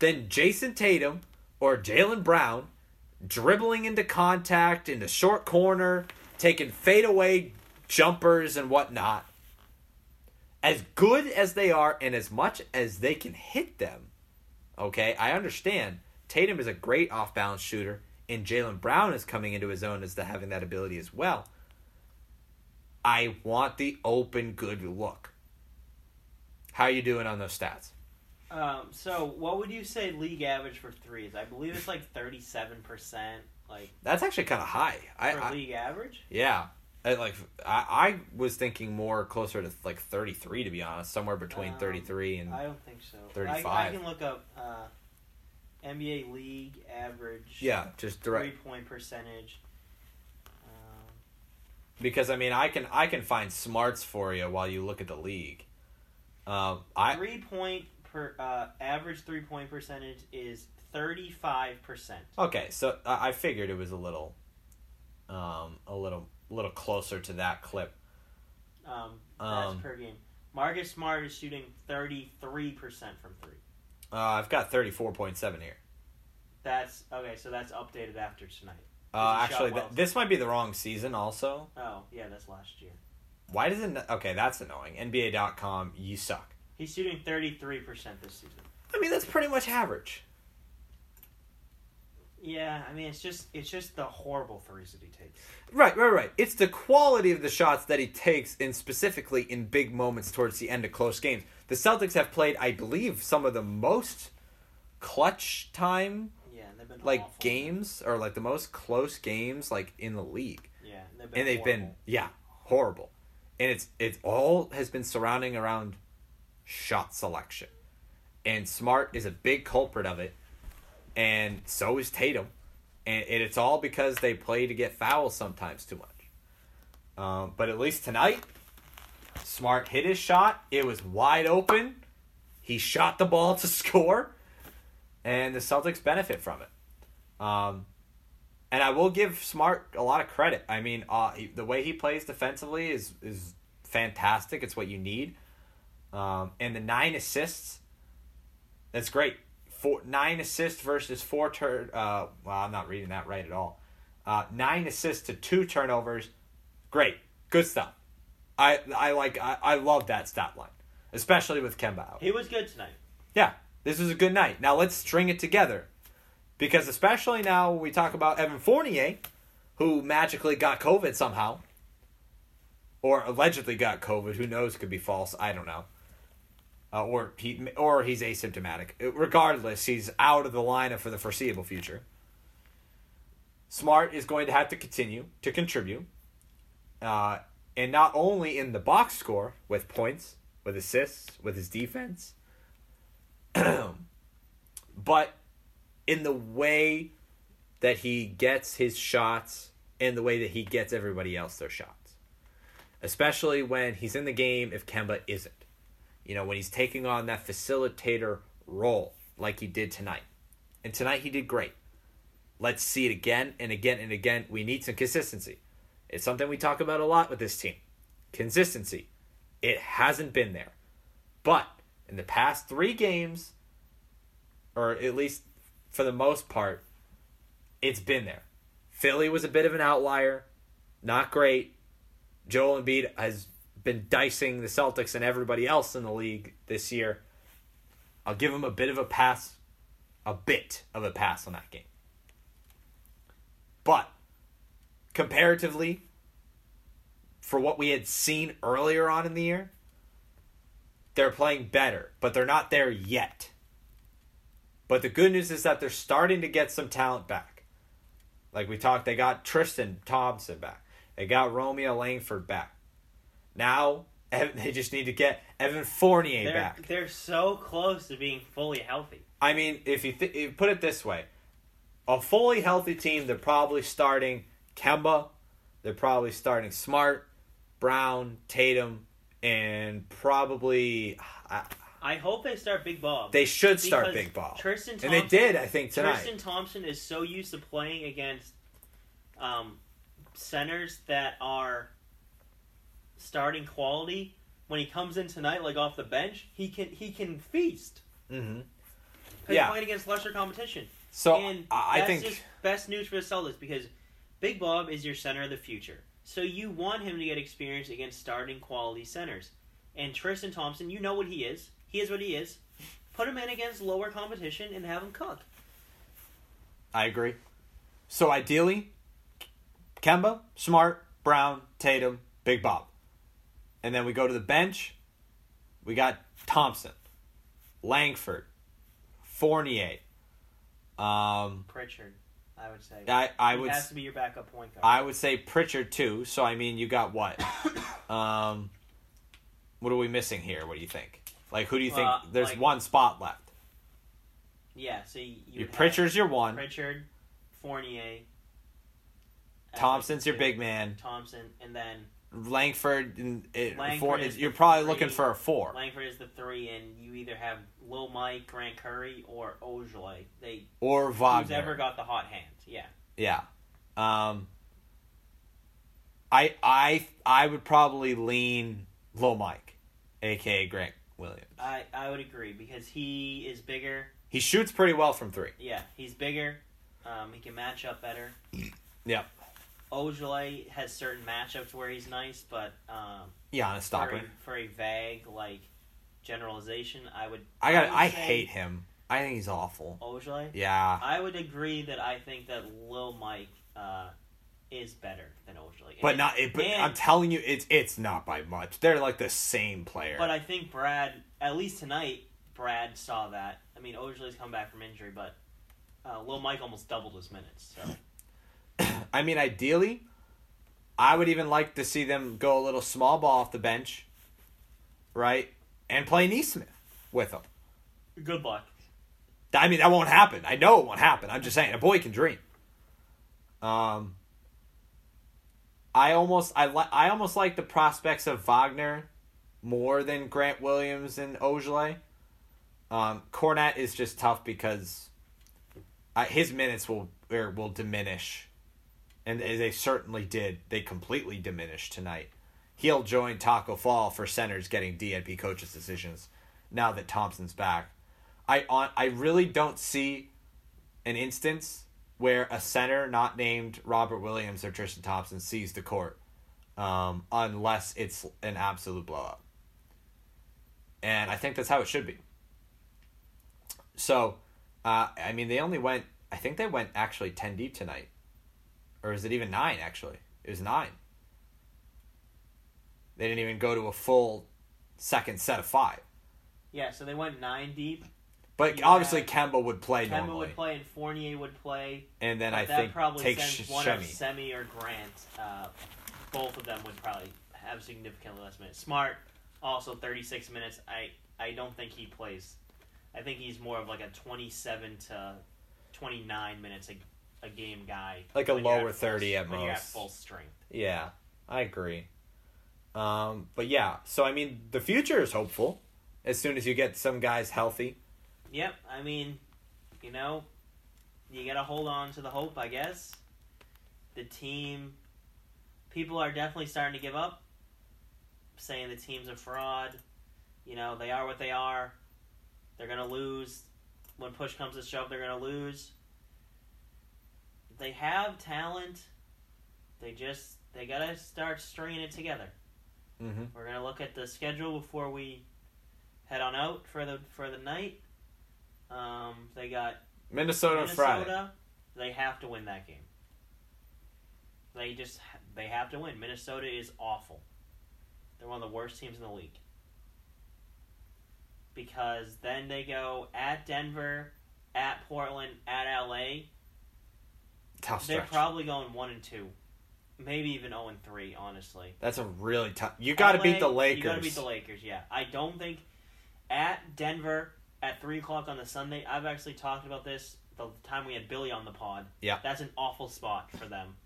than Jason Tatum or Jaylen Brown dribbling into contact in the short corner, taking fadeaway jumpers and whatnot. As good as they are and as much as they can hit them, okay, I understand Tatum is a great off-balance shooter and Jaylen Brown is coming into his own as to having that ability as well. I want the open good look. How are you doing on those stats? So what would you say league average for threes? I believe it's like 37%. Like that's actually kind of high. For league average? Yeah, I was thinking more closer to like 33 to be honest, somewhere between 33 and. I don't think so. 35. I can look up NBA league average. Yeah, just direct 3-point percentage. Because I mean, I can find smarts for you while you look at the league. 3-point average 3-point percentage is 35%. Okay, so I figured it was a little closer to that clip. That's per game. Marcus Smart is shooting 33% from three. I've got 34.7 here. That's okay. So that's updated after tonight. Actually, this might be the wrong season also. Oh, yeah, that's last year. Why does it... Okay, that's annoying. NBA.com, you suck. He's shooting 33% this season. I mean, that's pretty much average. Yeah, I mean, it's just the horrible threes that he takes. Right. It's the quality of the shots that he takes, and specifically in big moments towards the end of close games. The Celtics have played, I believe, some of the most clutch time... like awful. Games or like the most close games like in the league. Yeah, they've been horrible. And it's all has been surrounding around shot selection. And Smart is a big culprit of it. And so is Tatum. And it's all because they play to get fouls sometimes too much. But at least tonight, Smart hit his shot. It was wide open. He shot the ball to score. And the Celtics benefit from it. And I will give Smart a lot of credit. I mean, the way he plays defensively is fantastic. It's what you need. And the 9 assists, that's great. 9 assists versus 4 turnovers. Well, I'm not reading that right at all. 9 assists to 2 turnovers, great. Good stuff. I love that stat line, especially with Kemba out. He was good tonight. Yeah, this was a good night. Now let's string it together. Because especially now we talk about Evan Fournier, who magically got COVID somehow. Or allegedly got COVID. Who knows? Could be false. I don't know. Or he's asymptomatic. Regardless, he's out of the lineup for the foreseeable future. Smart is going to have to continue to contribute. And not only in the box score with points, with assists, with his defense. But... in the way that he gets his shots and the way that he gets everybody else their shots. Especially when he's in the game if Kemba isn't. You know, when he's taking on that facilitator role like he did tonight. And tonight he did great. Let's see it again and again and again. We need some consistency. It's something we talk about a lot with this team. Consistency. It hasn't been there. But in the past three games, or at least for the most part, it's been there. Philly was a bit of an outlier. Not great. Joel Embiid has been dicing the Celtics and everybody else in the league this year. I'll give him a bit of a pass on that game. But comparatively, for what we had seen earlier on in the year, they're playing better, but they're not there yet. But the good news is that they're starting to get some talent back. Like we talked, they got Tristan Thompson back. They got Romeo Langford back. Now, they just need to get Evan Fournier back. They're so close to being fully healthy. I mean, if you put it this way, a fully healthy team, they're probably starting Kemba, they're probably starting Smart, Brown, Tatum, and probably... I hope they start Big Ball. They should start Big Ball. Tristan Thompson, and they did, I think, tonight. Tristan Thompson is so used to playing against centers that are... starting quality. When he comes in tonight, like off the bench, he can feast. Mm-hmm. Yeah. He's playing against lesser competition. So and I think just best news for the Celtics because Big Bob is your center of the future. So you want him to get experience against starting quality centers. And Tristan Thompson, you know what he is. He is what he is. Put him in against lower competition and have him cook. I agree. So ideally, Kemba, Smart, Brown, Tatum, Big Bob. And then we go to the bench. We got Thompson, Langford, Fournier, Pritchard. I would say has to be your backup point guard. I would say Pritchard too. So I mean, you got what? What are we missing here? What do you think? Like, who do you think? There's one spot left. Yeah. So you Pritchard's your one. Pritchard, Fournier. Thompson's your big man. Thompson, and then. Langford and four. You're probably three. Looking for a four. Langford is the three, and you either have Lil Mike, Grant Curry, or Ojeleye. Or Wagner. Who's ever got the hot hand? Yeah. Yeah. I would probably lean Lil Mike, aka Grant Williams. I would agree because he is bigger. He shoots pretty well from three. Yeah, he's bigger. He can match up better. Yeah. Ojeleye has certain matchups where he's nice, but on a stopper for a vague generalization, I hate him. I think he's awful. Ojeleye? Yeah. I would agree that I think that Lil Mike is better than Ojeleye. But I'm telling you, it's not by much. They're like the same player. But I think Brad, at least tonight, Brad saw that. I mean, Ojeleye's come back from injury, but Lil Mike almost doubled his minutes. So. I mean, ideally, I would even like to see them go a little small ball off the bench, right? And play Nesmith with them. Good luck. I mean, that won't happen. I know it won't happen. I'm just saying, a boy can dream. I almost like the prospects of Wagner more than Grant Williams and Ojeleye. Kornet is just tough because his minutes will diminish. And they certainly did. They completely diminished tonight. He'll join Taco Fall for centers getting DNP coaches' decisions now that Thompson's back. I really don't see an instance where a center not named Robert Williams or Tristan Thompson sees the court unless it's an absolute blowout. And I think that's how it should be. So, I mean, they went actually 10 deep tonight. Or is it even 9, actually? It was 9. They didn't even go to a full second set of 5. Yeah, so they went 9 deep. But obviously Kemba would play normally. Kemba would play and Fournier would play. And then I think take Semi or Grant. Both of them would probably have significantly less minutes. Smart, also 36 minutes. I don't think he plays. I think he's more of a 27 to 29 minutes a game guy, like a lower 30 at most, when you're at full strength. Yeah, I agree. But yeah, so I mean, the future is hopeful as soon as you get some guys healthy. Yep, I mean, you got to hold on to the hope, I guess. The team, people are definitely starting to give up, saying the team's a fraud. You know, they are what they are. They're going to lose. When push comes to shove, they're going to lose. They have talent. They got to start stringing it together. Mm-hmm. We're going to look at the schedule before we head on out for the night. They got Minnesota Friday. They have to win that game. They have to win. Minnesota is awful. They're one of the worst teams in the league. Because then they go at Denver, at Portland, at LA. Tough stretch. They're probably going 1-2, maybe even 0-3. Honestly, that's a really tough. You got to beat the Lakers. You got to beat the Lakers. Yeah, I don't think at Denver at 3:00 on the Sunday. I've actually talked about this the time we had Billy on the pod. Yeah, that's an awful spot for them.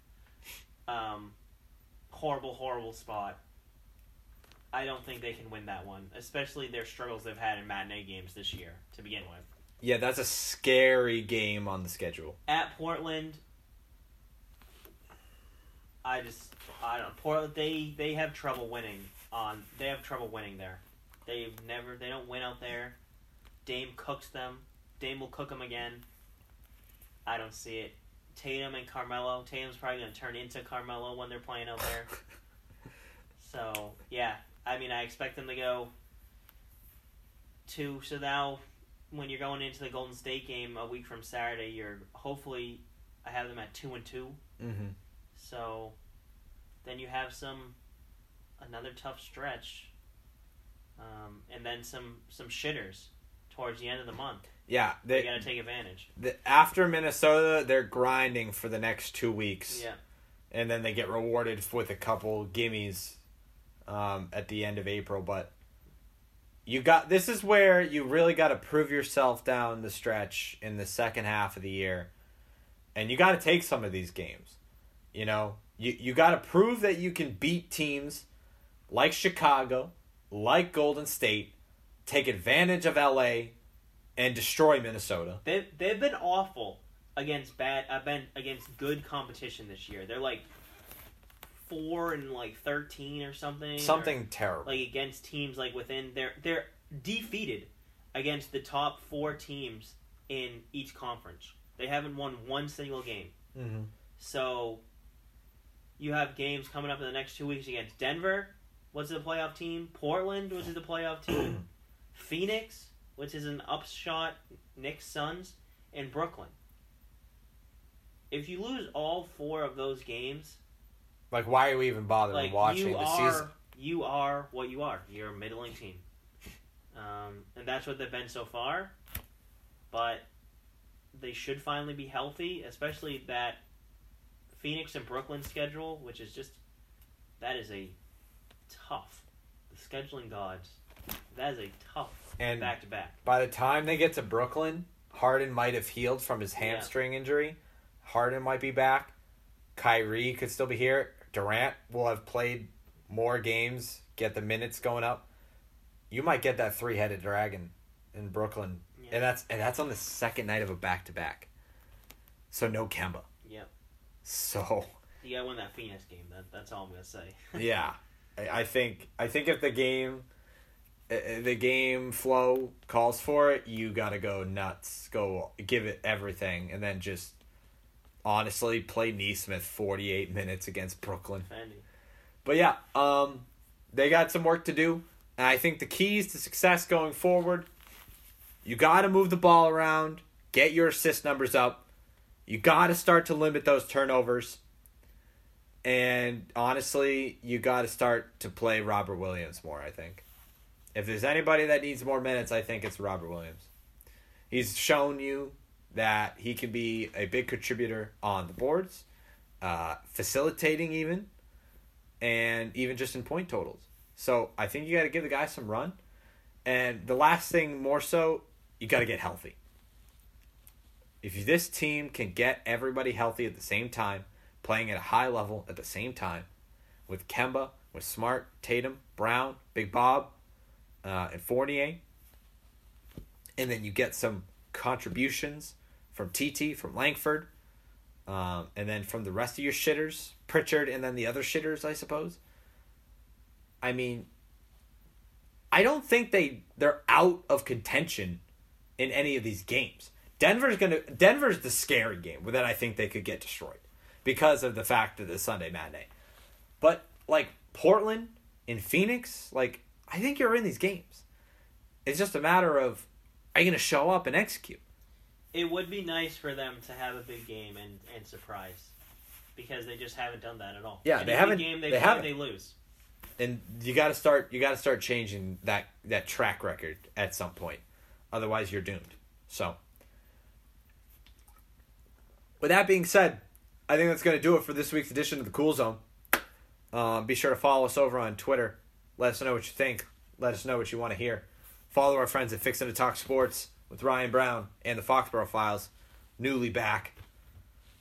Horrible spot. I don't think they can win that one, especially their struggles they've had in matinee games this year to begin with. Yeah, that's a scary game on the schedule. At Portland, Portland, they have trouble winning on. They have trouble winning there. They don't win out there. Dame cooks them. Dame will cook them again. I don't see it. Tatum and Carmelo. Tatum's probably going to turn into Carmelo when they're playing out there. So, yeah. I mean, I expect them to go 2. So now, when you're going into the Golden State game a week from Saturday, I have them at 2-2. Mm-hmm. So, then you have another tough stretch. And then some shitters towards the end of the month. Yeah. They got to take advantage. After Minnesota, they're grinding for the next 2 weeks. Yeah. And then they get rewarded with a couple gimmies at the end of April. But this is where you really got to prove yourself down the stretch in the second half of the year. And you got to take some of these games. You know, you got to prove that you can beat teams like Chicago, like Golden State, take advantage of LA, and destroy Minnesota. They've been awful against good competition this year. They're like 4-13 or something. Something terrible. Like against teams like within they're defeated against the top 4 teams in each conference. They haven't won one single game. Mm-hmm. So you have games coming up in the next 2 weeks against Denver, which is a playoff team, Portland, which is a playoff team, Phoenix, which is an upshot Knicks Suns, and Brooklyn. If you lose all 4 of those games... Like, why are we even bothering watching the season? You are what you are. You're a middling team. And that's what they've been so far. But they should finally be healthy, especially that Phoenix and Brooklyn schedule, which is just... That is a tough... The scheduling gods. That is a tough back-to-back. By the time they get to Brooklyn, Harden might have healed from his hamstring injury. Harden might be back. Kyrie could still be here. Durant will have played more games, get the minutes going up. You might get that 3-headed dragon in Brooklyn. Yeah. And that's on the second night of a back-to-back. So no Kemba. Yep. So you gotta win that Phoenix game. That's all I'm gonna say. Yeah. I think if the game flow calls for it, you gotta go nuts. Go give it everything and then just honestly, play Nesmith 48 minutes against Brooklyn. But yeah, they got some work to do. And I think the keys to success going forward, you got to move the ball around, get your assist numbers up. You got to start to limit those turnovers. And honestly, you got to start to play Robert Williams more, I think. If there's anybody that needs more minutes, I think it's Robert Williams. He's shown you that he can be a big contributor on the boards, facilitating even, and even just in point totals. So I think you got to give the guy some run. And the last thing more so, you got to get healthy. If this team can get everybody healthy at the same time, playing at a high level at the same time, with Kemba, with Smart, Tatum, Brown, Big Bob, and Fournier, and then you get some contributions from TT, from Langford, and then from the rest of your shitters, Pritchard, and then the other shitters, I suppose. I mean, I don't think they're out of contention in any of these games. Denver's the scary game that I think they could get destroyed because of the fact of the Sunday matinee. But like Portland and Phoenix, like I think you're in these games. It's just a matter of, are you going to show up and execute? It would be nice for them to have a big game and surprise, because they just haven't done that at all. Yeah, they haven't. Game they play, haven't. They lose. And you got to start changing that track record at some point. Otherwise, you're doomed. So, with that being said, I think that's going to do it for this week's edition of The Cool Zone. Be sure to follow us over on Twitter. Let us know what you think. Let us know what you want to hear. Follow our friends at Fixin' to Talk Sports with Ryan Brown and the Foxborough Files. Newly back.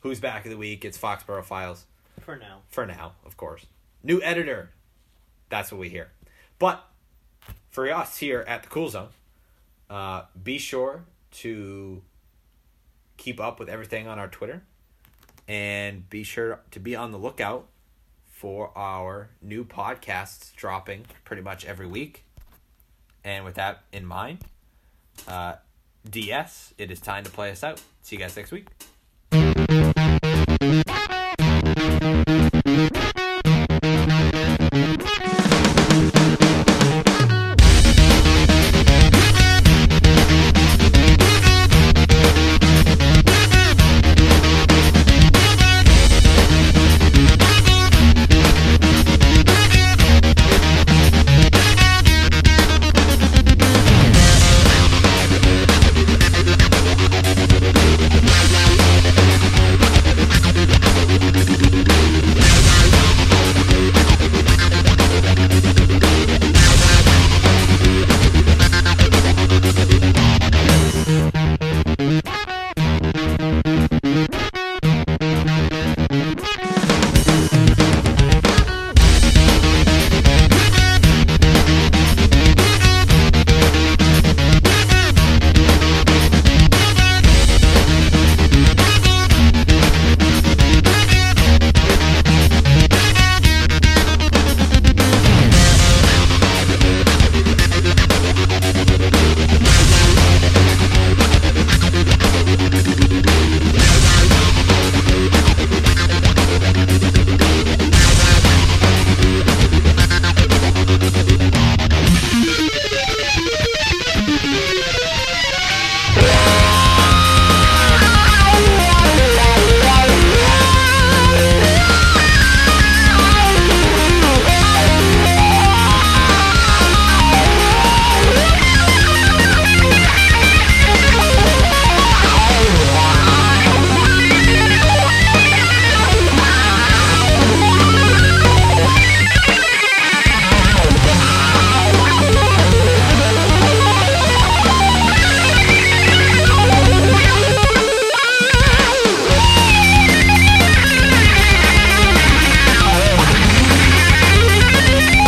Who's back of the week? It's Foxborough Files. For now, of course. New editor. That's what we hear. But for us here at The Cool Zone, be sure to keep up with everything on our Twitter. And be sure to be on the lookout for our new podcasts dropping pretty much every week. And with that in mind, DS, it is time to play us out. See you guys next week.